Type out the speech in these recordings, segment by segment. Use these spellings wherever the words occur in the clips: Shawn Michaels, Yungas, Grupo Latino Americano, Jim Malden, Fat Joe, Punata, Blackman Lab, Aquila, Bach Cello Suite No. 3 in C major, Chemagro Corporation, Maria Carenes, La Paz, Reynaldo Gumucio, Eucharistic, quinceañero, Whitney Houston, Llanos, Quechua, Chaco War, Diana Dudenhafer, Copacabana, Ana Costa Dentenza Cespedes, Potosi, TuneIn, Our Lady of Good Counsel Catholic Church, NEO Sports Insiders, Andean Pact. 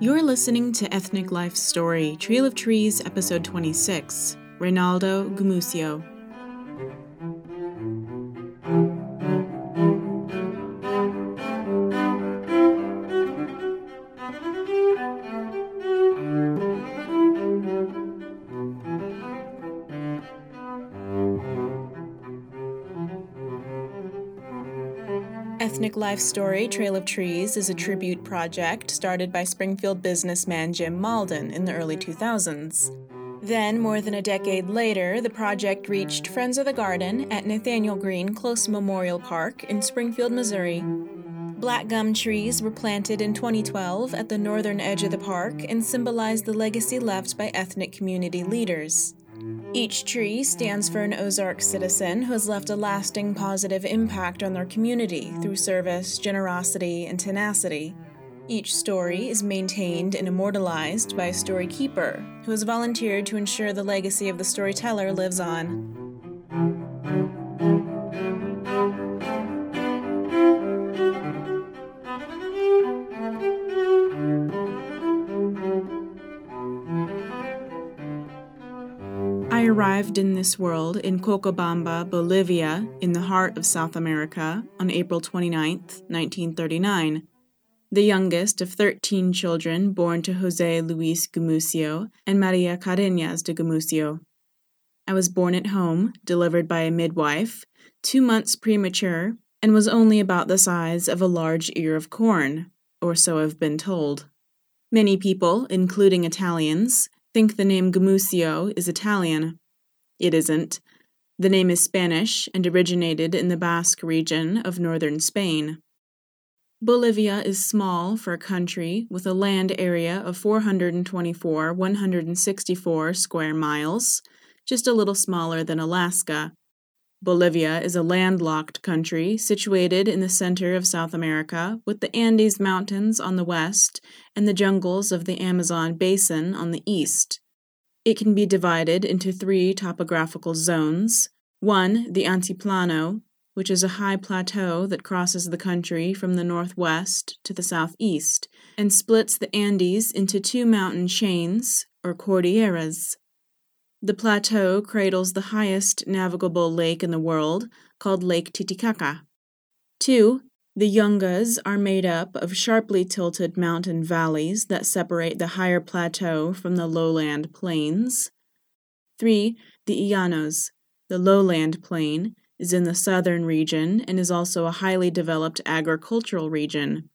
You're listening to Ethnic Life Story, Trail of Trees, Episode 26, Reynaldo Gumucio. Ethnic Life Story, Trail of Trees is a tribute project started by Springfield businessman Jim Malden in the early 2000s. Then, more than a decade later, the project reached Friends of the Garden at Nathaniel Green Close Memorial Park in Springfield, Missouri. Black gum trees were planted in 2012 at the northern edge of the park and symbolize the legacy left by ethnic community leaders. Each tree stands for an Ozark citizen who has left a lasting positive impact on their community through service, generosity, and tenacity. Each story is maintained and immortalized by a story keeper who has volunteered to ensure the legacy of the storyteller lives on. Arrived in this world in Cochabamba, Bolivia, in the heart of South America, on April 29, 1939, the youngest of 13 children born to José Luis Gumucio and María Carenes de Gumucio. I was born at home, delivered by a midwife, 2 months premature, and was only about the size of a large ear of corn, or so I've been told. Many people, including Italians, think the name Gumucio is Italian. It isn't. The name is Spanish and originated in the Basque region of northern Spain. Bolivia is small for a country with a land area of 424,164 square miles, just a little smaller than Alaska. Bolivia is a landlocked country situated in the center of South America, with the Andes Mountains on the west and the jungles of the Amazon basin on the east. It can be divided into 3 topographical zones. One, the Antiplano, which is a high plateau that crosses the country from the northwest to the southeast and splits the Andes into 2 mountain chains, or cordilleras. The plateau cradles the highest navigable lake in the world, called Lake Titicaca. 2. The Yungas are made up of sharply tilted mountain valleys that separate the higher plateau from the lowland plains. 3. The Llanos. The lowland plain is in the southern region and is also a highly developed agricultural region.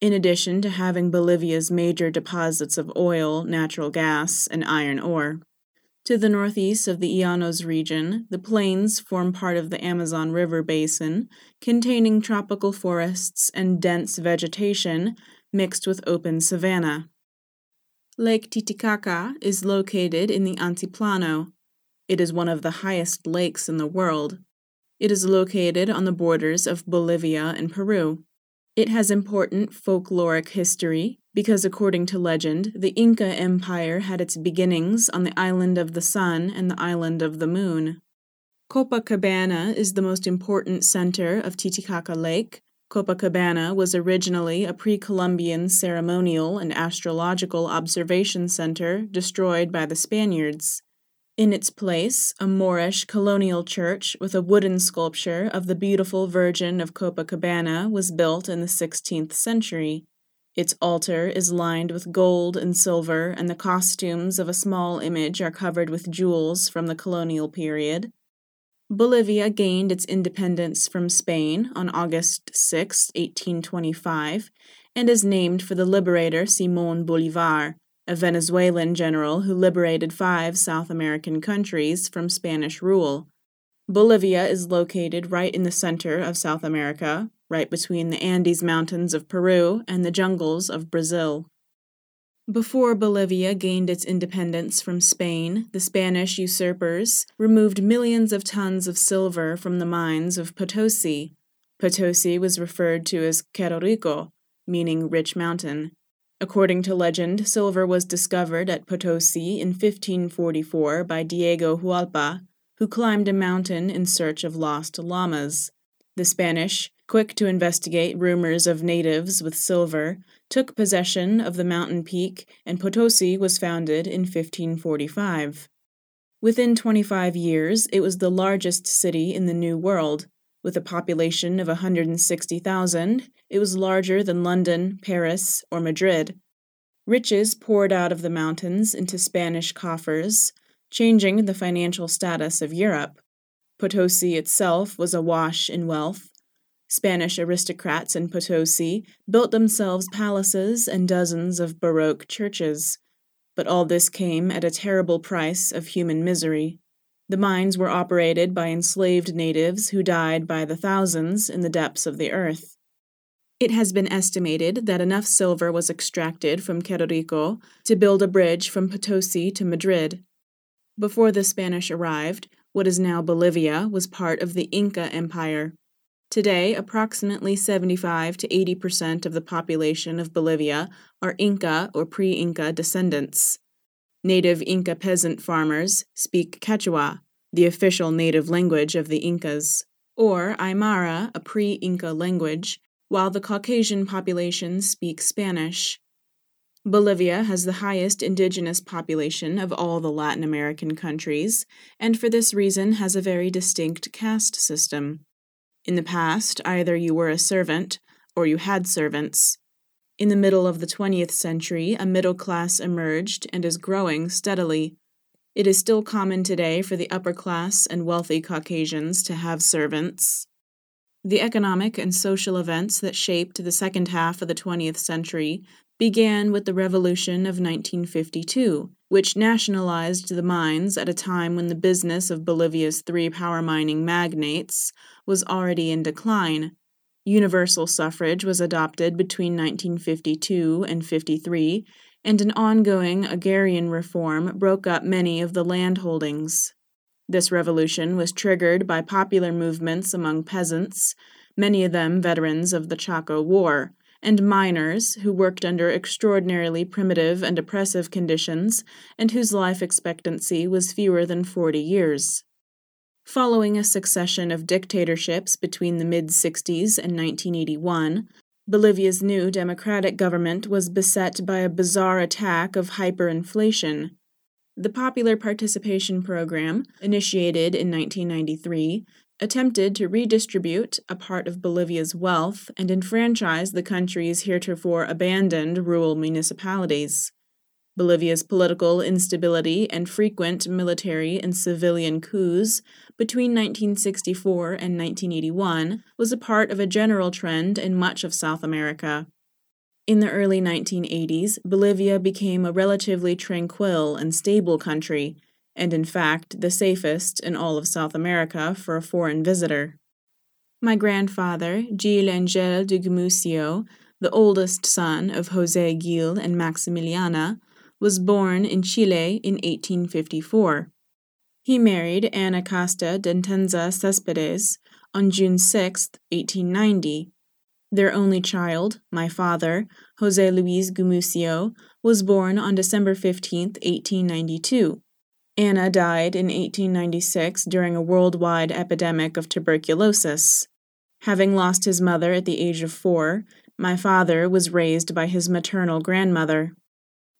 In addition to having Bolivia's major deposits of oil, natural gas, and iron ore. To the northeast of the Llanos region, the plains form part of the Amazon River basin, containing tropical forests and dense vegetation mixed with open savanna. Lake Titicaca is located in the Antiplano. It is one of the highest lakes in the world. It is located on the borders of Bolivia and Peru. It has important folkloric history because, according to legend, the Inca Empire had its beginnings on the island of the sun and the island of the moon. Copacabana is the most important center of Titicaca Lake. Copacabana was originally a pre-Columbian ceremonial and astrological observation center destroyed by the Spaniards. In its place, a Moorish colonial church with a wooden sculpture of the beautiful Virgin of Copacabana was built in the 16th century. Its altar is lined with gold and silver, and the costumes of a small image are covered with jewels from the colonial period. Bolivia gained its independence from Spain on August 6, 1825, and is named for the liberator Simón Bolívar, a Venezuelan general who liberated 5 South American countries from Spanish rule. Bolivia is located right in the center of South America, right between the Andes Mountains of Peru and the jungles of Brazil. Before Bolivia gained its independence from Spain, the Spanish usurpers removed millions of tons of silver from the mines of Potosi. Potosi was referred to as Cerro Rico, meaning rich mountain. According to legend, silver was discovered at Potosi in 1544 by Diego Hualpa, who climbed a mountain in search of lost llamas. The Spanish quick to investigate rumors of natives with silver, took possession of the mountain peak, and Potosi was founded in 1545. Within 25 years, it was the largest city in the New World. With a population of 160,000, it was larger than London, Paris, or Madrid. Riches poured out of the mountains into Spanish coffers, changing the financial status of Europe. Potosi itself was awash in wealth. Spanish aristocrats in Potosi built themselves palaces and dozens of Baroque churches. But all this came at a terrible price of human misery. The mines were operated by enslaved natives who died by the thousands in the depths of the earth. It has been estimated that enough silver was extracted from Cerro Rico to build a bridge from Potosi to Madrid. Before the Spanish arrived, what is now Bolivia was part of the Inca Empire. Today, approximately 75% to 80% of the population of Bolivia are Inca or pre-Inca descendants. Native Inca peasant farmers speak Quechua, the official native language of the Incas, or Aymara, a pre-Inca language, while the Caucasian population speaks Spanish. Bolivia has the highest indigenous population of all the Latin American countries, and for this reason has a very distinct caste system. In the past, either you were a servant or you had servants. In the middle of the 20th century, a middle class emerged and is growing steadily. It is still common today for the upper class and wealthy Caucasians to have servants. The economic and social events that shaped the second half of the 20th century began with the Revolution of 1952, which nationalized the mines at a time when the business of Bolivia's three power mining magnates was already in decline. Universal suffrage was adopted between 1952 and 53, and an ongoing agrarian reform broke up many of the land holdings. This revolution was triggered by popular movements among peasants, many of them veterans of the Chaco War, and miners who worked under extraordinarily primitive and oppressive conditions and whose life expectancy was fewer than 40 years. Following a succession of dictatorships between the mid-60s and 1981, Bolivia's new democratic government was beset by a bizarre attack of hyperinflation. The Popular Participation Program, initiated in 1993, attempted to redistribute a part of Bolivia's wealth and enfranchise the country's heretofore abandoned rural municipalities. Bolivia's political instability and frequent military and civilian coups between 1964 and 1981 was a part of a general trend in much of South America. In the early 1980s, Bolivia became a relatively tranquil and stable country, and in fact the safest in all of South America for a foreign visitor. My grandfather, Gil Angel de Gumucio, the oldest son of José Gil and Maximiliana, was born in Chile in 1854. He married Ana Costa Dentenza Cespedes on June 6, 1890. Their only child, my father, José Luis Gumucio, was born on December 15, 1892. Ana died in 1896 during a worldwide epidemic of tuberculosis. Having lost his mother at the age of 4, my father was raised by his maternal grandmother.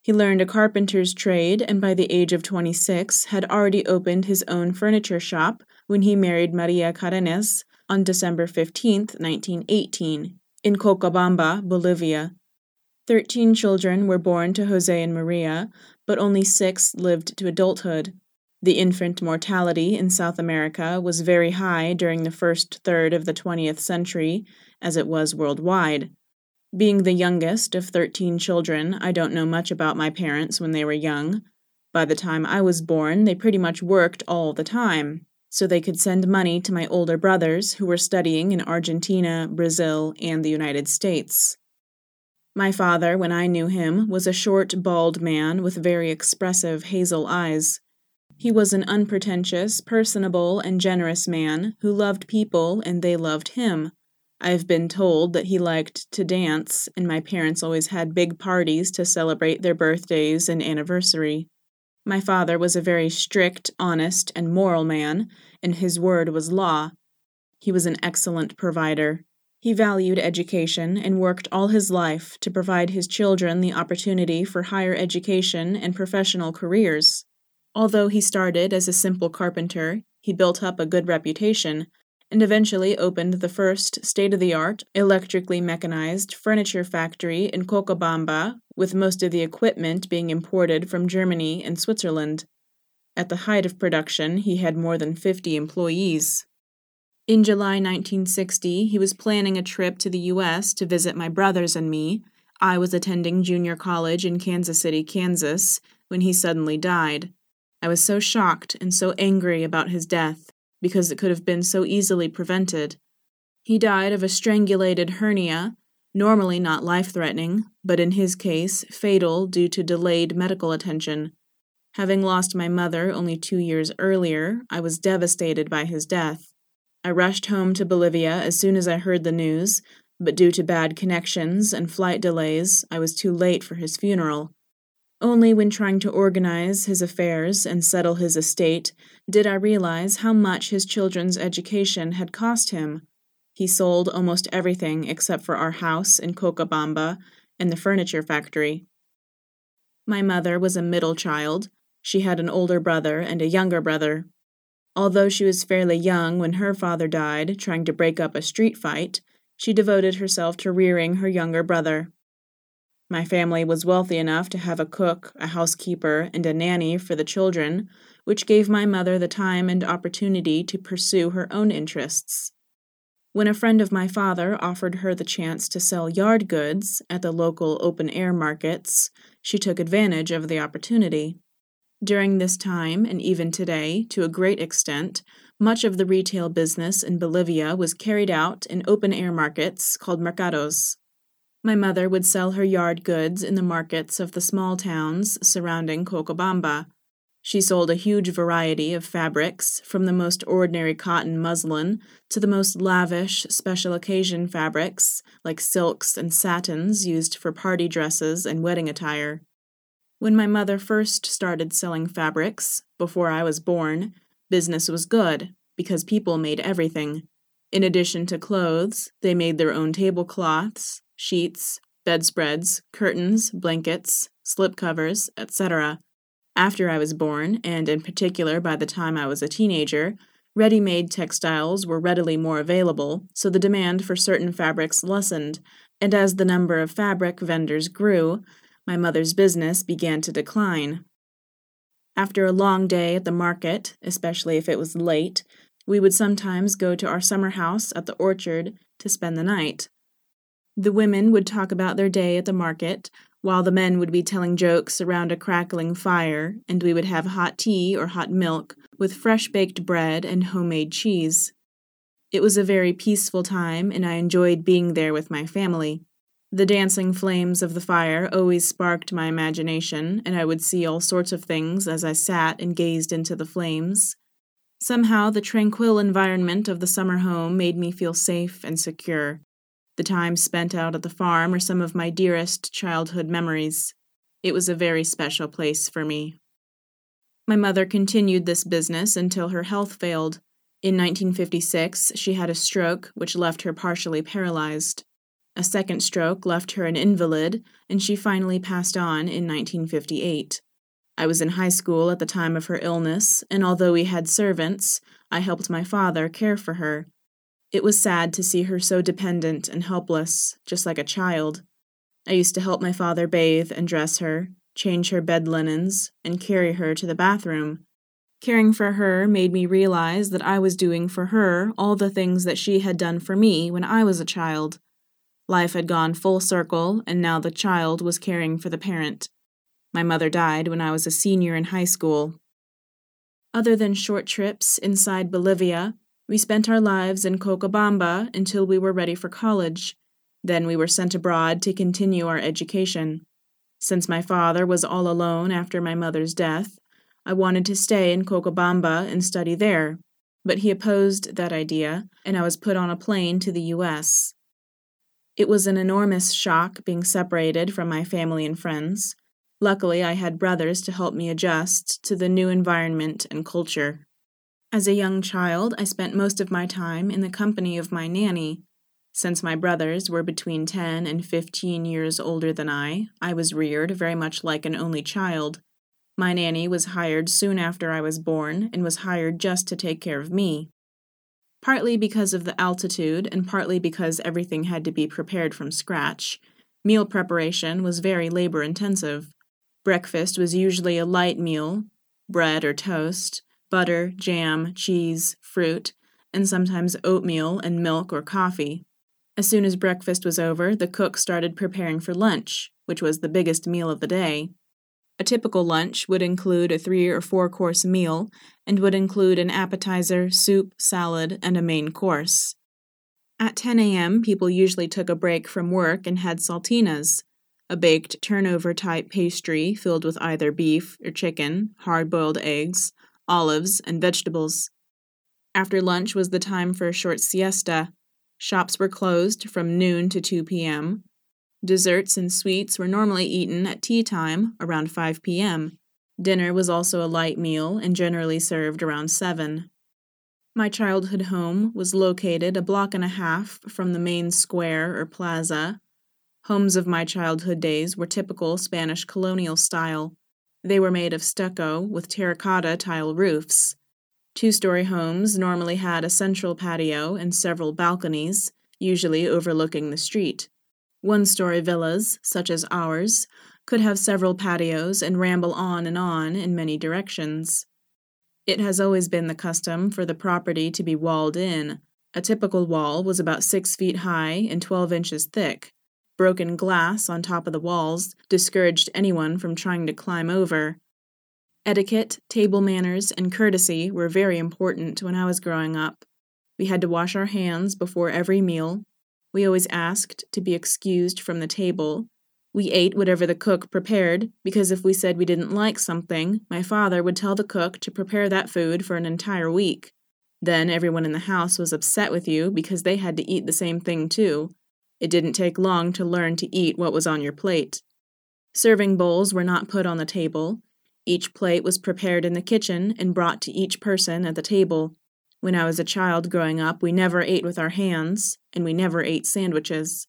He learned a carpenter's trade and by the age of 26 had already opened his own furniture shop when he married Maria Carenes on December 15, 1918, in Cochabamba, Bolivia. 13 children were born to Jose and Maria, but only 6 lived to adulthood. The infant mortality in South America was very high during the first third of the 20th century, as it was worldwide. Being the youngest of 13 children, I don't know much about my parents when they were young. By the time I was born, they pretty much worked all the time, so they could send money to my older brothers who were studying in Argentina, Brazil, and the United States. My father, when I knew him, was a short, bald man with very expressive hazel eyes. He was an unpretentious, personable, and generous man who loved people and they loved him. I've been told that he liked to dance, and my parents always had big parties to celebrate their birthdays and anniversary. My father was a very strict, honest, and moral man, and his word was law. He was an excellent provider. He valued education and worked all his life to provide his children the opportunity for higher education and professional careers. Although he started as a simple carpenter, he built up a good reputation and eventually opened the first state-of-the-art, electrically mechanized furniture factory in Cochabamba, with most of the equipment being imported from Germany and Switzerland. At the height of production, he had more than 50 employees. In July 1960, he was planning a trip to the U.S. to visit my brothers and me. I was attending junior college in Kansas City, Kansas, when he suddenly died. I was so shocked and so angry about his death, because it could have been so easily prevented. He died of a strangulated hernia, normally not life-threatening, but in his case, fatal due to delayed medical attention. Having lost my mother only 2 years earlier, I was devastated by his death. I rushed home to Bolivia as soon as I heard the news, but due to bad connections and flight delays, I was too late for his funeral. Only when trying to organize his affairs and settle his estate did I realize how much his children's education had cost him. He sold almost everything except for our house in Cochabamba and the furniture factory. My mother was a middle child. She had an older brother and a younger brother. Although she was fairly young when her father died trying to break up a street fight, she devoted herself to rearing her younger brother. My family was wealthy enough to have a cook, a housekeeper, and a nanny for the children, which gave my mother the time and opportunity to pursue her own interests. When a friend of my father offered her the chance to sell yard goods at the local open-air markets, she took advantage of the opportunity. During this time, and even today, to a great extent, much of the retail business in Bolivia was carried out in open-air markets called mercados. My mother would sell her yard goods in the markets of the small towns surrounding Cochabamba. She sold a huge variety of fabrics, from the most ordinary cotton muslin to the most lavish special occasion fabrics, like silks and satins used for party dresses and wedding attire. When my mother first started selling fabrics, before I was born, business was good, because people made everything. In addition to clothes, they made their own tablecloths, sheets, bedspreads, curtains, blankets, slipcovers, etc. After I was born, and in particular by the time I was a teenager, ready-made textiles were readily more available, so the demand for certain fabrics lessened, and as the number of fabric vendors grew, my mother's business began to decline. After a long day at the market, especially if it was late, we would sometimes go to our summer house at the orchard to spend the night. The women would talk about their day at the market, while the men would be telling jokes around a crackling fire, and we would have hot tea or hot milk with fresh-baked bread and homemade cheese. It was a very peaceful time, and I enjoyed being there with my family. The dancing flames of the fire always sparked my imagination, and I would see all sorts of things as I sat and gazed into the flames. Somehow, the tranquil environment of the summer home made me feel safe and secure. The time spent out at the farm are some of my dearest childhood memories. It was a very special place for me. My mother continued this business until her health failed. In 1956, she had a stroke, which left her partially paralyzed. A second stroke left her an invalid, and she finally passed on in 1958. I was in high school at the time of her illness, and although we had servants, I helped my father care for her. It was sad to see her so dependent and helpless, just like a child. I used to help my father bathe and dress her, change her bed linens, and carry her to the bathroom. Caring for her made me realize that I was doing for her all the things that she had done for me when I was a child. Life had gone full circle, and now the child was caring for the parent. My mother died when I was a senior in high school. Other than short trips inside Bolivia, we spent our lives in Cochabamba until we were ready for college. Then we were sent abroad to continue our education. Since my father was all alone after my mother's death, I wanted to stay in Cochabamba and study there, but he opposed that idea, and I was put on a plane to the U.S. It was an enormous shock being separated from my family and friends. Luckily, I had brothers to help me adjust to the new environment and culture. As a young child, I spent most of my time in the company of my nanny. Since my brothers were between 10 and 15 years older than I was reared very much like an only child. My nanny was hired soon after I was born and was hired just to take care of me. Partly because of the altitude and partly because everything had to be prepared from scratch, meal preparation was very labor-intensive. Breakfast was usually a light meal, bread or toast, butter, jam, cheese, fruit, and sometimes oatmeal and milk or coffee. As soon as breakfast was over, the cook started preparing for lunch, which was the biggest meal of the day. A typical lunch would include a 3- or 4-course meal and would include an appetizer, soup, salad, and a main course. At 10 a.m., people usually took a break from work and had saltinas, a baked turnover-type pastry filled with either beef or chicken, hard-boiled eggs, olives, and vegetables. After lunch was the time for a short siesta. Shops were closed from noon to 2 p.m. Desserts and sweets were normally eaten at tea time, around 5 p.m. Dinner was also a light meal and generally served around 7. My childhood home was located a block and a half from the main square or plaza. Homes of my childhood days were typical Spanish colonial style. They were made of stucco with terracotta tile roofs. 2-story homes normally had a central patio and several balconies, usually overlooking the street. 1-story villas, such as ours, could have several patios and ramble on and on in many directions. It has always been the custom for the property to be walled in. A typical wall was about 6 feet high and 12 inches thick. Broken glass on top of the walls discouraged anyone from trying to climb over. Etiquette, table manners, and courtesy were very important when I was growing up. We had to wash our hands before every meal. We always asked to be excused from the table. We ate whatever the cook prepared, because if we said we didn't like something, my father would tell the cook to prepare that food for an entire week. Then everyone in the house was upset with you because they had to eat the same thing too. It didn't take long to learn to eat what was on your plate. Serving bowls were not put on the table. Each plate was prepared in the kitchen and brought to each person at the table. When I was a child growing up, we never ate with our hands, and we never ate sandwiches.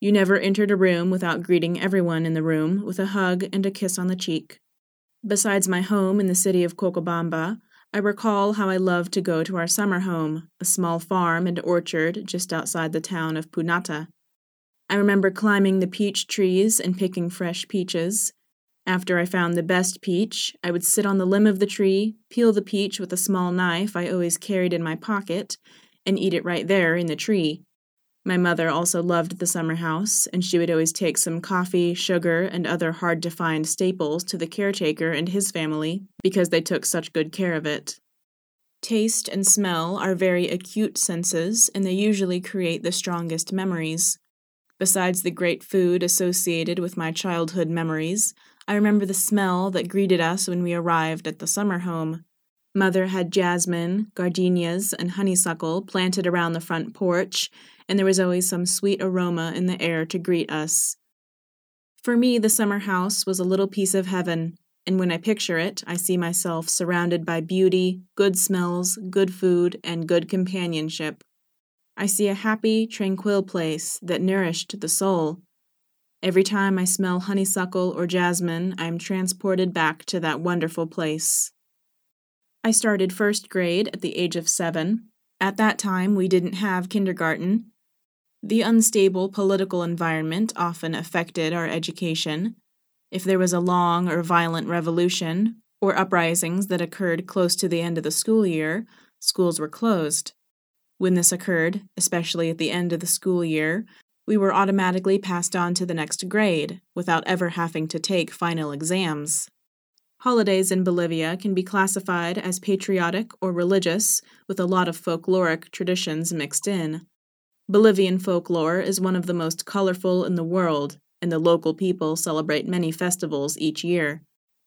You never entered a room without greeting everyone in the room with a hug and a kiss on the cheek. Besides my home in the city of Cochabamba, I recall how I loved to go to our summer home, a small farm and orchard just outside the town of Punata. I remember climbing the peach trees and picking fresh peaches. After I found the best peach, I would sit on the limb of the tree, peel the peach with a small knife I always carried in my pocket, and eat it right there in the tree. My mother also loved the summer house, and she would always take some coffee, sugar, and other hard-to-find staples to the caretaker and his family because they took such good care of it. Taste and smell are very acute senses, and they usually create the strongest memories. Besides the great food associated with my childhood memories, I remember the smell that greeted us when we arrived at the summer home. Mother had jasmine, gardenias, and honeysuckle planted around the front porch, and there was always some sweet aroma in the air to greet us. For me, the summer house was a little piece of heaven, and when I picture it, I see myself surrounded by beauty, good smells, good food, and good companionship. I see a happy, tranquil place that nourished the soul. Every time I smell honeysuckle or jasmine, I am transported back to that wonderful place. I started first grade at the age of 7. At that time, we didn't have kindergarten. The unstable political environment often affected our education. If there was a long or violent revolution, or uprisings that occurred close to the end of the school year, schools were closed. When this occurred, especially at the end of the school year, we were automatically passed on to the next grade, without ever having to take final exams. Holidays in Bolivia can be classified as patriotic or religious, with a lot of folkloric traditions mixed in. Bolivian folklore is one of the most colorful in the world, and the local people celebrate many festivals each year.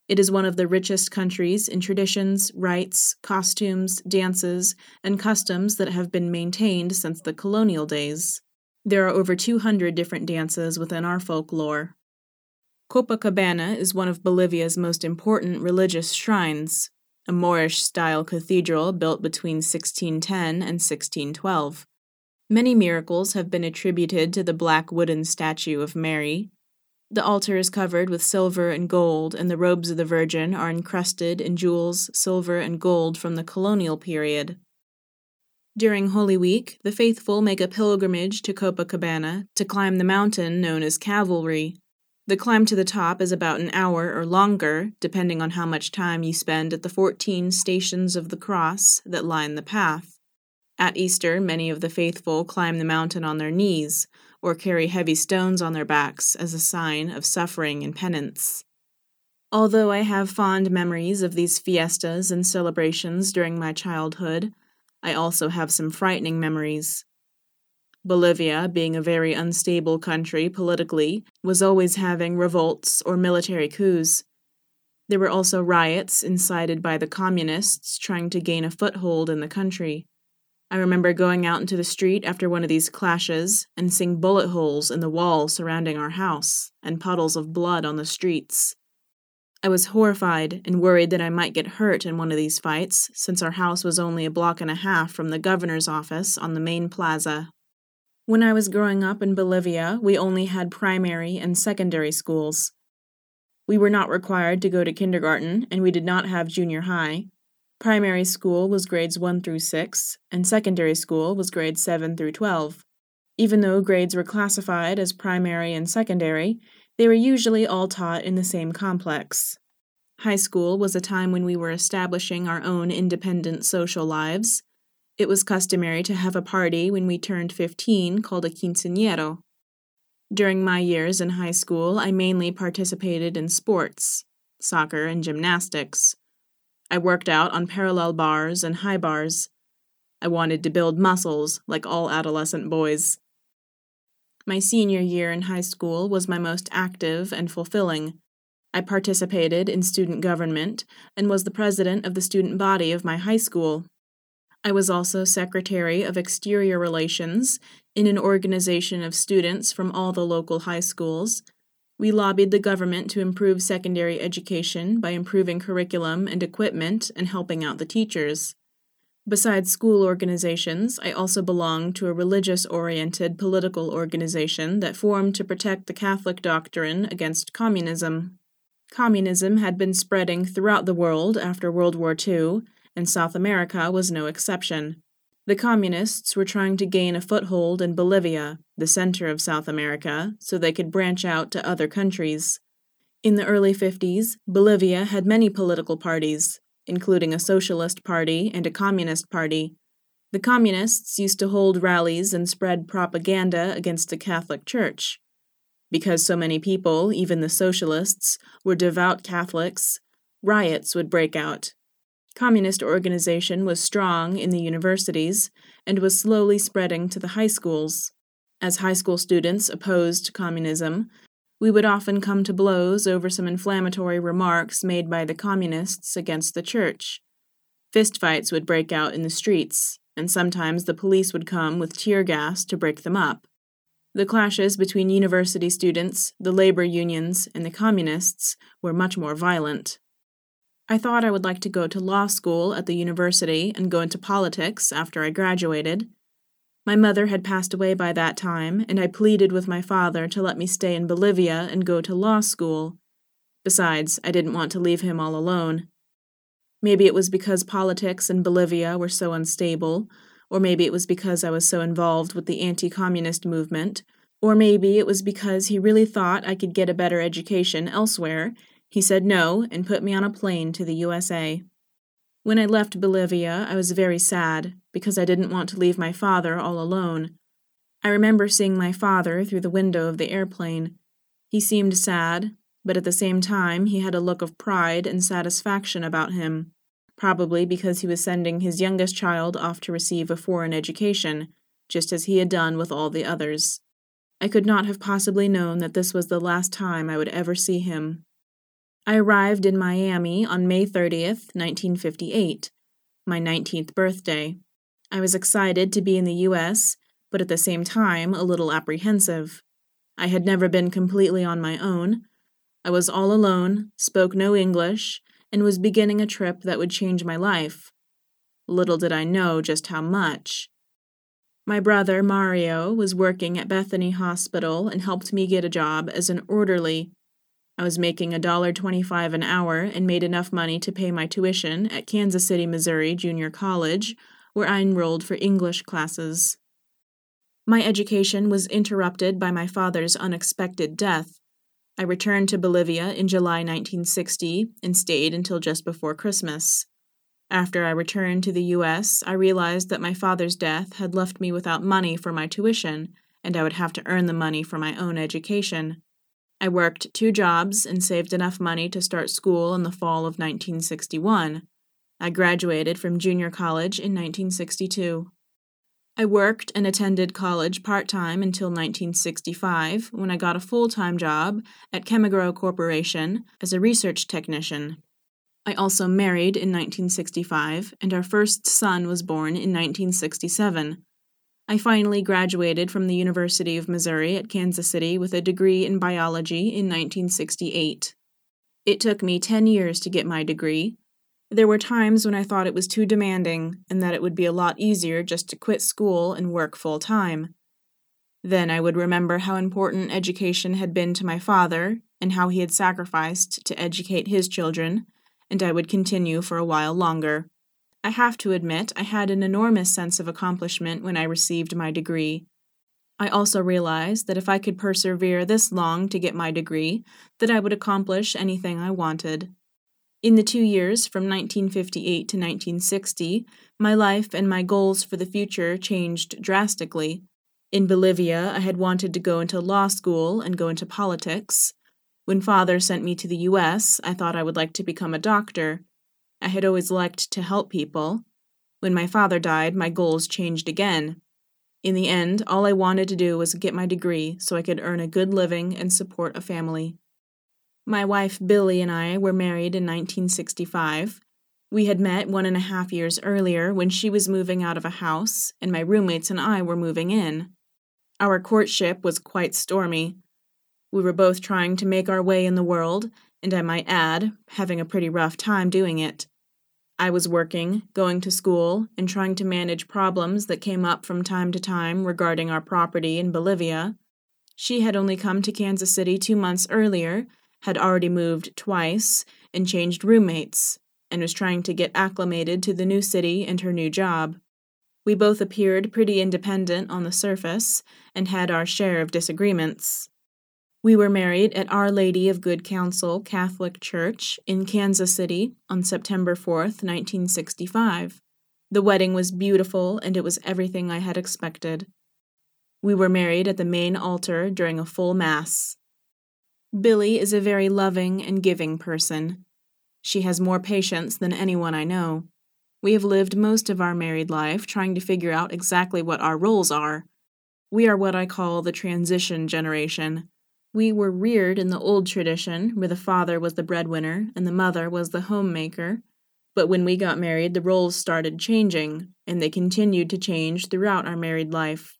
It is one of the richest countries in traditions, rites, costumes, dances, and customs that have been maintained since the colonial days. There are over 200 different dances within our folklore. Copacabana is one of Bolivia's most important religious shrines, a Moorish-style cathedral built between 1610 and 1612. Many miracles have been attributed to the black wooden statue of Mary. The altar is covered with silver and gold, and the robes of the Virgin are encrusted in jewels, silver, and gold from the colonial period. During Holy Week, the faithful make a pilgrimage to Copacabana to climb the mountain known as Calvary. The climb to the top is about an hour or longer, depending on how much time you spend at the 14 stations of the cross that line the path. At Easter, many of the faithful climb the mountain on their knees or carry heavy stones on their backs as a sign of suffering and penance. Although I have fond memories of these fiestas and celebrations during my childhood, I also have some frightening memories. Bolivia, being a very unstable country politically, was always having revolts or military coups. There were also riots incited by the communists trying to gain a foothold in the country. I remember going out into the street after one of these clashes and seeing bullet holes in the wall surrounding our house and puddles of blood on the streets. I was horrified and worried that I might get hurt in one of these fights, since our house was only a block and a half from the governor's office on the main plaza. When I was growing up in Bolivia, we only had primary and secondary schools. We were not required to go to kindergarten, and we did not have junior high. Primary school was grades 1 through 6, and secondary school was grades 7 through 12. Even though grades were classified as primary and secondary, they were usually all taught in the same complex. High school was a time when we were establishing our own independent social lives. It was customary to have a party when we turned 15 called a quinceañero. During my years in high school, I mainly participated in sports, soccer and gymnastics. I worked out on parallel bars and high bars. I wanted to build muscles like all adolescent boys. My senior year in high school was my most active and fulfilling. I participated in student government and was the president of the student body of my high school. I was also secretary of exterior relations in an organization of students from all the local high schools. We lobbied the government to improve secondary education by improving curriculum and equipment and helping out the teachers. Besides school organizations, I also belonged to a religious-oriented political organization that formed to protect the Catholic doctrine against communism. Communism had been spreading throughout the world after World War II, and South America was no exception. The communists were trying to gain a foothold in Bolivia, the center of South America, so they could branch out to other countries. In the early 50s, Bolivia had many political parties, including a socialist party and a communist party. The communists used to hold rallies and spread propaganda against the Catholic Church. Because so many people, even the socialists, were devout Catholics, riots would break out. Communist organization was strong in the universities and was slowly spreading to the high schools. As high school students opposed communism, we would often come to blows over some inflammatory remarks made by the communists against the church. Fistfights would break out in the streets, and sometimes the police would come with tear gas to break them up. The clashes between university students, the labor unions, and the communists were much more violent. I thought I would like to go to law school at the university and go into politics after I graduated. My mother had passed away by that time, and I pleaded with my father to let me stay in Bolivia and go to law school. Besides, I didn't want to leave him all alone. Maybe it was because politics in Bolivia were so unstable, or maybe it was because I was so involved with the anti-communist movement, or maybe it was because he really thought I could get a better education elsewhere. He said no and put me on a plane to the USA. When I left Bolivia, I was very sad because I didn't want to leave my father all alone. I remember seeing my father through the window of the airplane. He seemed sad, but at the same time he had a look of pride and satisfaction about him, probably because he was sending his youngest child off to receive a foreign education, just as he had done with all the others. I could not have possibly known that this was the last time I would ever see him. I arrived in Miami on May 30th, 1958, my 19th birthday. I was excited to be in the U.S., but at the same time a little apprehensive. I had never been completely on my own. I was all alone, spoke no English, and was beginning a trip that would change my life. Little did I know just how much. My brother, Mario, was working at Bethany Hospital and helped me get a job as an orderly. I was making $1.25 an hour and made enough money to pay my tuition at Kansas City, Missouri Junior College, where I enrolled for English classes. My education was interrupted by my father's unexpected death. I returned to Bolivia in July 1960 and stayed until just before Christmas. After I returned to the U.S., I realized that my father's death had left me without money for my tuition, and I would have to earn the money for my own education. I worked 2 jobs and saved enough money to start school in the fall of 1961. I graduated from junior college in 1962. I worked and attended college part-time until 1965, when I got a full-time job at Chemagro Corporation as a research technician. I also married in 1965, and our first son was born in 1967. I finally graduated from the University of Missouri at Kansas City with a degree in biology in 1968. It took me 10 years to get my degree. There were times when I thought it was too demanding and that it would be a lot easier just to quit school and work full-time. Then I would remember how important education had been to my father and how he had sacrificed to educate his children, and I would continue for a while longer. I have to admit I had an enormous sense of accomplishment when I received my degree. I also realized that if I could persevere this long to get my degree, that I would accomplish anything I wanted. In the 2 years from 1958 to 1960, my life and my goals for the future changed drastically. In Bolivia, I had wanted to go into law school and go into politics. When Father sent me to the U.S., I thought I would like to become a doctor. I had always liked to help people. When my father died, my goals changed again. In the end, all I wanted to do was get my degree so I could earn a good living and support a family. My wife, Billy, and I were married in 1965. We had met 1.5 years earlier when she was moving out of a house, and my roommates and I were moving in. Our courtship was quite stormy. We were both trying to make our way in the world, and I might add, having a pretty rough time doing it. I was working, going to school, and trying to manage problems that came up from time to time regarding our property in Bolivia. She had only come to Kansas City 2 months earlier, had already moved twice and changed roommates, and was trying to get acclimated to the new city and her new job. We both appeared pretty independent on the surface and had our share of disagreements. We were married at Our Lady of Good Counsel Catholic Church in Kansas City on September 4th, 1965. The wedding was beautiful, and it was everything I had expected. We were married at the main altar during a full mass. Billy is a very loving and giving person. She has more patience than anyone I know. We have lived most of our married life trying to figure out exactly what our roles are. We are what I call the transition generation. We were reared in the old tradition, where the father was the breadwinner and the mother was the homemaker, but when we got married, the roles started changing, and they continued to change throughout our married life.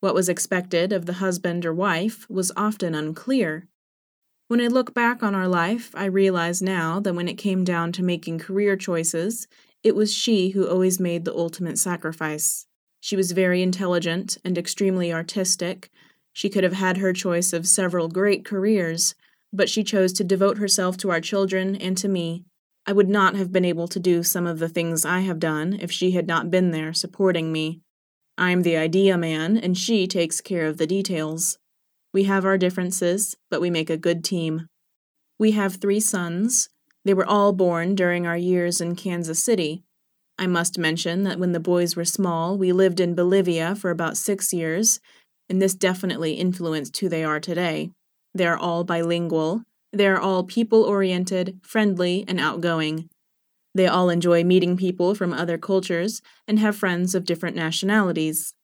What was expected of the husband or wife was often unclear. When I look back on our life, I realize now that when it came down to making career choices, it was she who always made the ultimate sacrifice. She was very intelligent and extremely artistic. She could have had her choice of several great careers, but she chose to devote herself to our children and to me. I would not have been able to do some of the things I have done if she had not been there supporting me. I am the idea man, and she takes care of the details. We have our differences, but we make a good team. We have 3 sons. They were all born during our years in Kansas City. I must mention that when the boys were small, we lived in Bolivia for about 6 years, and this definitely influenced who they are today. They are all bilingual. They are all people-oriented, friendly, and outgoing. They all enjoy meeting people from other cultures and have friends of different nationalities.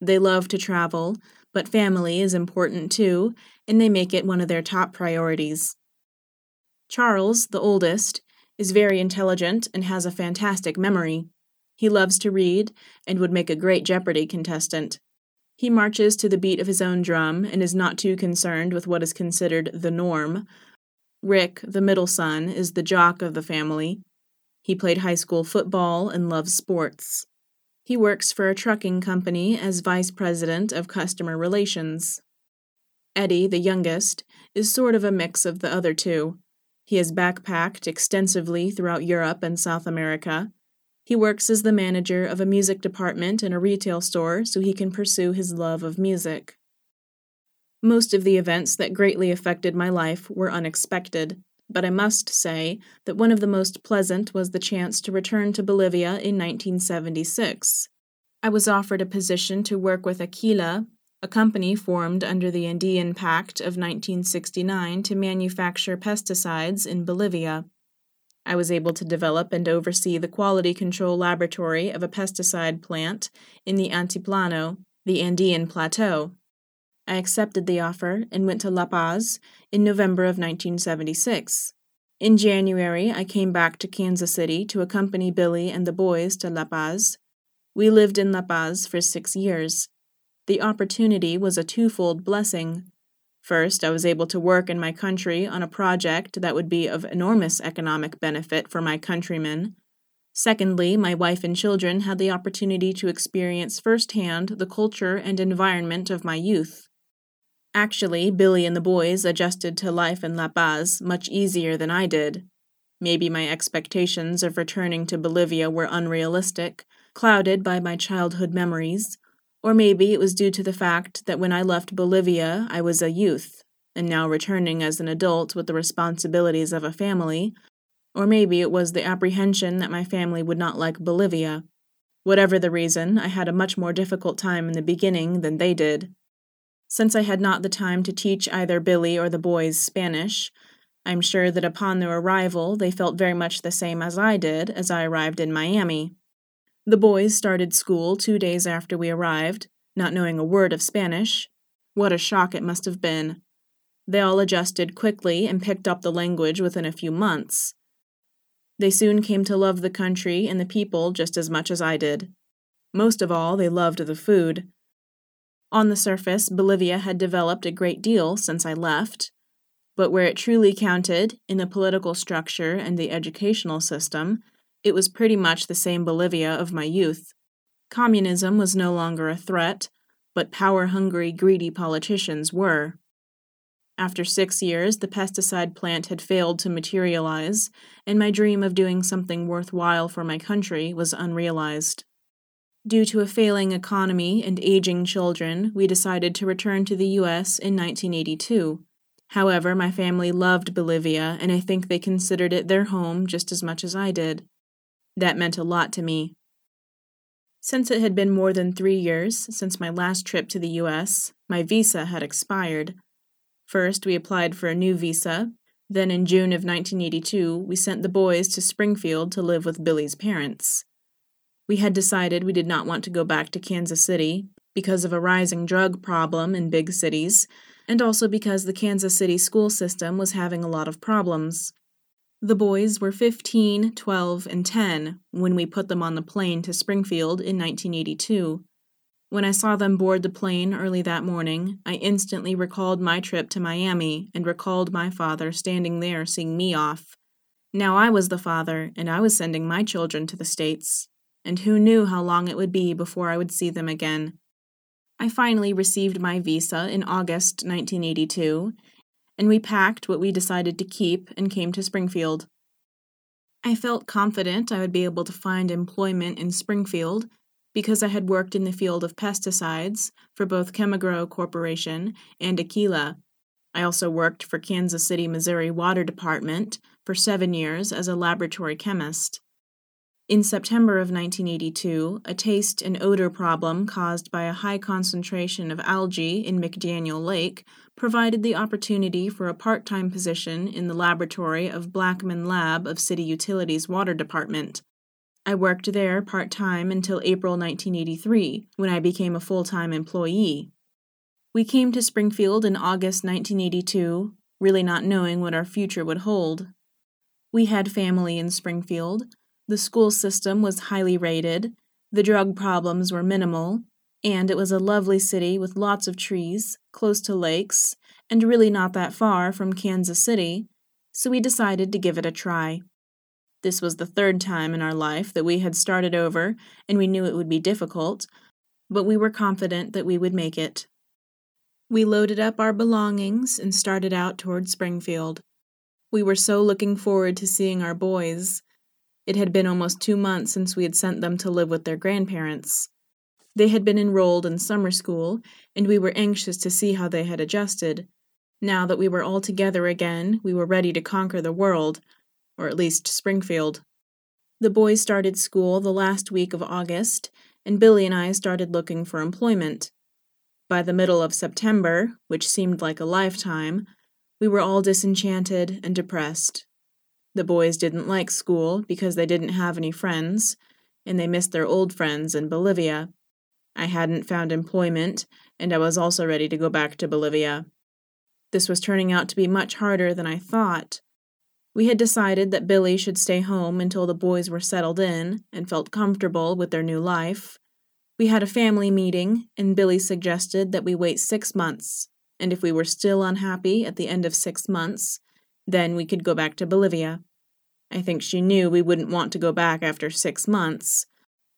They love to travel, but family is important too, and they make it one of their top priorities. Charles, the oldest, is very intelligent and has a fantastic memory. He loves to read and would make a great Jeopardy contestant. He marches to the beat of his own drum and is not too concerned with what is considered the norm. Rick, the middle son, is the jock of the family. He played high school football and loves sports. He works for a trucking company as vice president of customer relations. Eddie, the youngest, is sort of a mix of the other two. He has backpacked extensively throughout Europe and South America. He works as the manager of a music department in a retail store so he can pursue his love of music. Most of the events that greatly affected my life were unexpected, but I must say that one of the most pleasant was the chance to return to Bolivia in 1976. I was offered a position to work with Aquila, a company formed under the Andean Pact of 1969 to manufacture pesticides in Bolivia. I was able to develop and oversee the quality control laboratory of a pesticide plant in the Antiplano, the Andean Plateau. I accepted the offer and went to La Paz in November of 1976. In January, I came back to Kansas City to accompany Billy and the boys to La Paz. We lived in La Paz for 6 years. The opportunity was a twofold blessing. First, I was able to work in my country on a project that would be of enormous economic benefit for my countrymen. Secondly, my wife and children had the opportunity to experience firsthand the culture and environment of my youth. Actually, Billy and the boys adjusted to life in La Paz much easier than I did. Maybe my expectations of returning to Bolivia were unrealistic, clouded by my childhood memories. Or maybe it was due to the fact that when I left Bolivia, I was a youth, and now returning as an adult with the responsibilities of a family. Or maybe it was the apprehension that my family would not like Bolivia. Whatever the reason, I had a much more difficult time in the beginning than they did. Since I had not the time to teach either Billy or the boys Spanish, I'm sure that upon their arrival, they felt very much the same as I did as I arrived in Miami. The boys started school 2 days after we arrived, not knowing a word of Spanish. What a shock it must have been. They all adjusted quickly and picked up the language within a few months. They soon came to love the country and the people just as much as I did. Most of all, they loved the food. On the surface, Bolivia had developed a great deal since I left, but where it truly counted, in the political structure and the educational system, it was pretty much the same Bolivia of my youth. Communism was no longer a threat, but power-hungry, greedy politicians were. After 6 years, the pesticide plant had failed to materialize, and my dream of doing something worthwhile for my country was unrealized. Due to a failing economy and aging children, we decided to return to the U.S. in 1982. However, my family loved Bolivia, and I think they considered it their home just as much as I did. That meant a lot to me. Since it had been more than 3 years since my last trip to the U.S., my visa had expired. First, we applied for a new visa. Then, in June of 1982, we sent the boys to Springfield to live with Billy's parents. We had decided we did not want to go back to Kansas City because of a rising drug problem in big cities, and also because the Kansas City school system was having a lot of problems. The boys were 15, 12, and 10 when we put them on the plane to Springfield in 1982. When I saw them board the plane early that morning, I instantly recalled my trip to Miami and recalled my father standing there seeing me off. Now I was the father, and I was sending my children to the States, and who knew how long it would be before I would see them again. I finally received my visa in August 1982, and we packed what we decided to keep and came to Springfield. I felt confident I would be able to find employment in Springfield because I had worked in the field of pesticides for both Chemagro Corporation and Aquila. I also worked for Kansas City, Missouri Water Department for 7 years as a laboratory chemist. In September of 1982, a taste and odor problem caused by a high concentration of algae in McDaniel Lake provided the opportunity for a part-time position in the laboratory of Blackman Lab of City Utilities Water Department. I worked there part-time until April 1983, when I became a full-time employee. We came to Springfield in August 1982, really not knowing what our future would hold. We had family in Springfield. The school system was highly rated, the drug problems were minimal, and it was a lovely city with lots of trees, close to lakes, and really not that far from Kansas City, so we decided to give it a try. This was the third time in our life that we had started over, and we knew it would be difficult, but we were confident that we would make it. We loaded up our belongings and started out toward Springfield. We were so looking forward to seeing our boys. It had been almost 2 months since we had sent them to live with their grandparents. They had been enrolled in summer school, and we were anxious to see how they had adjusted. Now that we were all together again, we were ready to conquer the world, or at least Springfield. The boys started school the last week of August, and Billy and I started looking for employment. By the middle of September, which seemed like a lifetime, we were all disenchanted and depressed. The boys didn't like school because they didn't have any friends, and they missed their old friends in Bolivia. I hadn't found employment, and I was also ready to go back to Bolivia. This was turning out to be much harder than I thought. We had decided that Billy should stay home until the boys were settled in and felt comfortable with their new life. We had a family meeting, and Billy suggested that we wait 6 months, and if we were still unhappy at the end of 6 months, then we could go back to Bolivia. I think she knew we wouldn't want to go back after 6 months,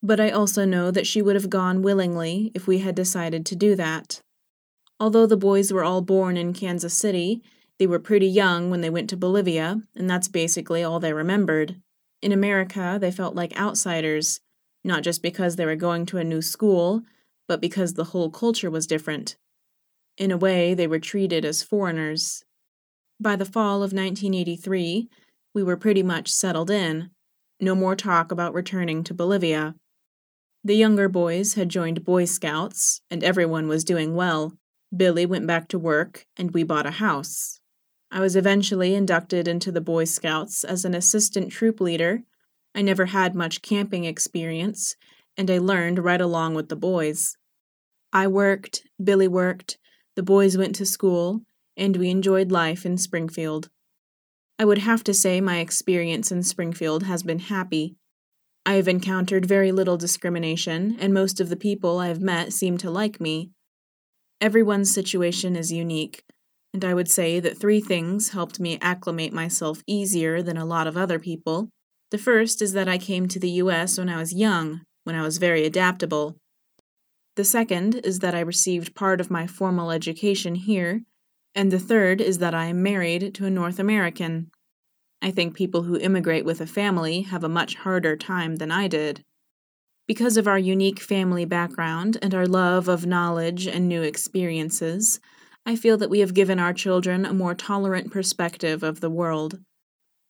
but I also know that she would have gone willingly if we had decided to do that. Although the boys were all born in Kansas City, they were pretty young when they went to Bolivia, and that's basically all they remembered. In America, they felt like outsiders, not just because they were going to a new school, but because the whole culture was different. In a way, they were treated as foreigners. By the fall of 1983, we were pretty much settled in. No more talk about returning to Bolivia. The younger boys had joined Boy Scouts, and everyone was doing well. Billy went back to work, and we bought a house. I was eventually inducted into the Boy Scouts as an assistant troop leader. I never had much camping experience, and I learned right along with the boys. I worked, Billy worked, the boys went to school, and we enjoyed life in Springfield. I would have to say my experience in Springfield has been happy. I have encountered very little discrimination, and most of the people I have met seem to like me. Everyone's situation is unique, and I would say that 3 things helped me acclimate myself easier than a lot of other people. The first is that I came to the U.S. when I was young, when I was very adaptable. The second is that I received part of my formal education here, and the third is that I am married to a North American. I think people who immigrate with a family have a much harder time than I did. Because of our unique family background and our love of knowledge and new experiences, I feel that we have given our children a more tolerant perspective of the world.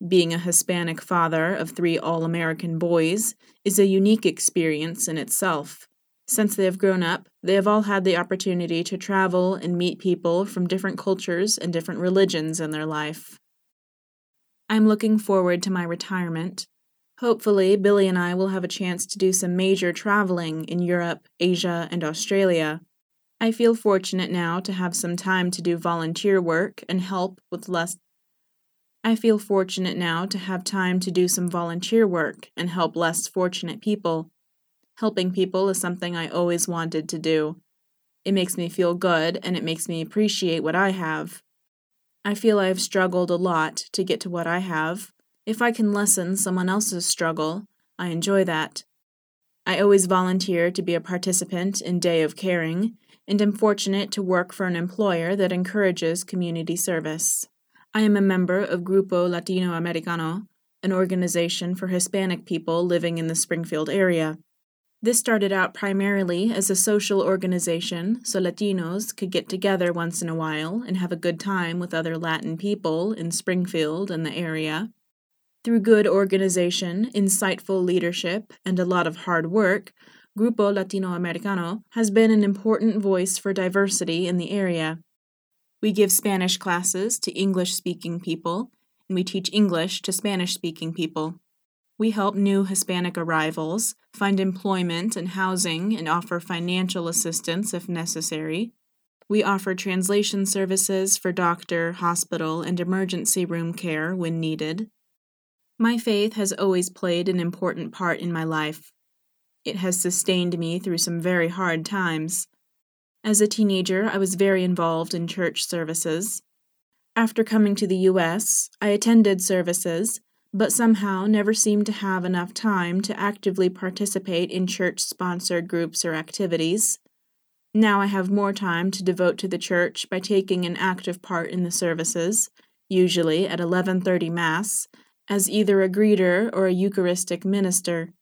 Being a Hispanic father of 3 all-American boys is a unique experience in itself. Since they have grown up, they have all had the opportunity to travel and meet people from different cultures and different religions in their life. I'm looking forward to my retirement. Hopefully, Billy and I will have a chance to do some major traveling in Europe, Asia, and Australia. I feel fortunate now to have some time to do volunteer work and help with less fortunate people. Helping people is something I always wanted to do. It makes me feel good, and it makes me appreciate what I have. I feel I have struggled a lot to get to what I have. If I can lessen someone else's struggle, I enjoy that. I always volunteer to be a participant in Day of Caring, and am fortunate to work for an employer that encourages community service. I am a member of Grupo Latino Americano, an organization for Hispanic people living in the Springfield area. This started out primarily as a social organization so Latinos could get together once in a while and have a good time with other Latin people in Springfield and the area. Through good organization, insightful leadership, and a lot of hard work, Grupo Latino Americano has been an important voice for diversity in the area. We give Spanish classes to English-speaking people, and we teach English to Spanish-speaking people. We help new Hispanic arrivals find employment and housing and offer financial assistance if necessary. We offer translation services for doctor, hospital, and emergency room care when needed. My faith has always played an important part in my life. It has sustained me through some very hard times. As a teenager, I was very involved in church services. After coming to the U.S., I attended services, but somehow never seemed to have enough time to actively participate in church-sponsored groups or activities. Now I have more time to devote to the church by taking an active part in the services, usually at 11:30 Mass, as either a greeter or a Eucharistic minister.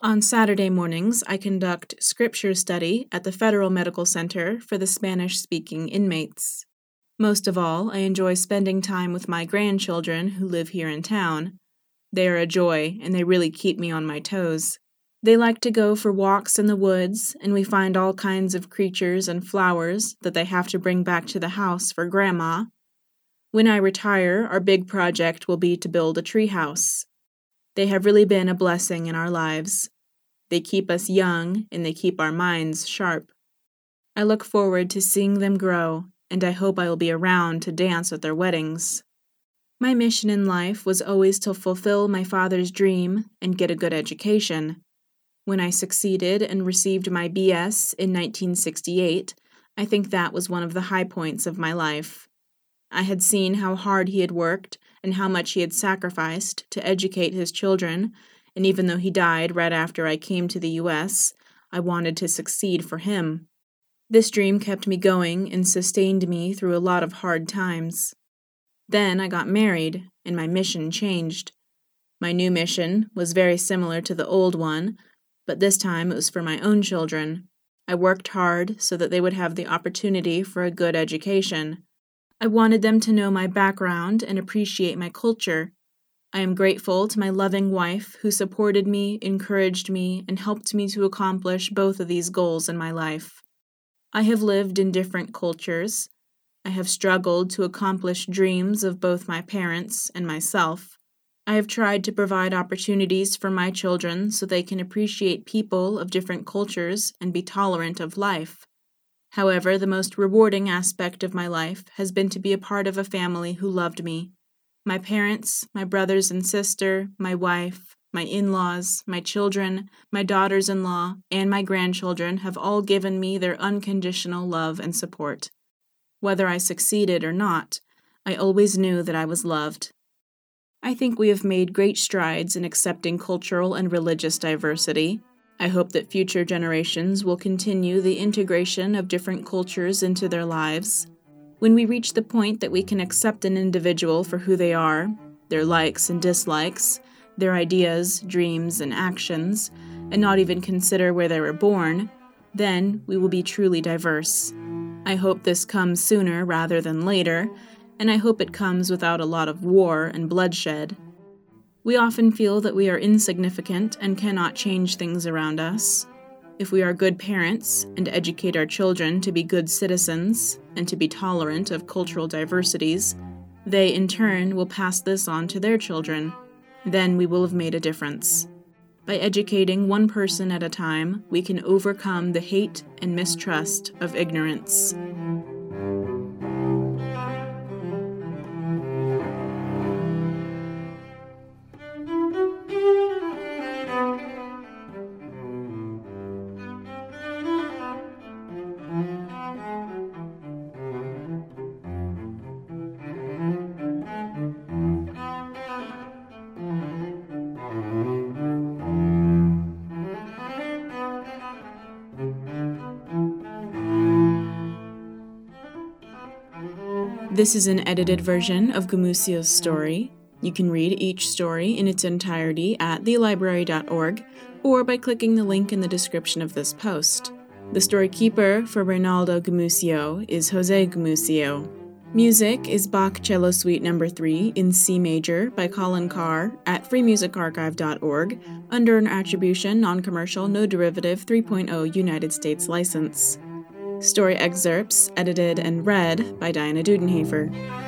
On Saturday mornings, I conduct scripture study at the Federal Medical Center for the Spanish-speaking inmates. Most of all, I enjoy spending time with my grandchildren who live here in town. They are a joy, and they really keep me on my toes. They like to go for walks in the woods, and we find all kinds of creatures and flowers that they have to bring back to the house for Grandma. When I retire, our big project will be to build a treehouse. They have really been a blessing in our lives. They keep us young, and they keep our minds sharp. I look forward to seeing them grow, and I hope I will be around to dance at their weddings. My mission in life was always to fulfill my father's dream and get a good education. When I succeeded and received my B.S. in 1968, I think that was one of the high points of my life. I had seen how hard he had worked and how much he had sacrificed to educate his children, and even though he died right after I came to the U.S., I wanted to succeed for him. This dream kept me going and sustained me through a lot of hard times. Then I got married, and my mission changed. My new mission was very similar to the old one, but this time it was for my own children. I worked hard so that they would have the opportunity for a good education. I wanted them to know my background and appreciate my culture. I am grateful to my loving wife who supported me, encouraged me, and helped me to accomplish both of these goals in my life. I have lived in different cultures. I have struggled to accomplish dreams of both my parents and myself. I have tried to provide opportunities for my children so they can appreciate people of different cultures and be tolerant of life. However, the most rewarding aspect of my life has been to be a part of a family who loved me. My parents, my brothers and sister, my wife, my in-laws, my children, my daughters-in-law, and my grandchildren have all given me their unconditional love and support. Whether I succeeded or not, I always knew that I was loved. I think we have made great strides in accepting cultural and religious diversity. I hope that future generations will continue the integration of different cultures into their lives. When we reach the point that we can accept an individual for who they are, their likes and dislikes, their ideas, dreams, and actions, and not even consider where they were born, then we will be truly diverse. I hope this comes sooner rather than later, and I hope it comes without a lot of war and bloodshed. We often feel that we are insignificant and cannot change things around us. If we are good parents and educate our children to be good citizens and to be tolerant of cultural diversities, they in turn will pass this on to their children. Then we will have made a difference. By educating one person at a time, we can overcome the hate and mistrust of ignorance. This is an edited version of Gumucio's story. You can read each story in its entirety at thelibrary.org or by clicking the link in the description of this post. The storykeeper for Reynaldo Gumucio is José Gumucio. Music is Bach Cello Suite No. 3 in C major by Colin Carr at freemusicarchive.org under an attribution, non-commercial, no derivative 3.0 United States license. Story excerpts edited and read by Diana Dudenhafer.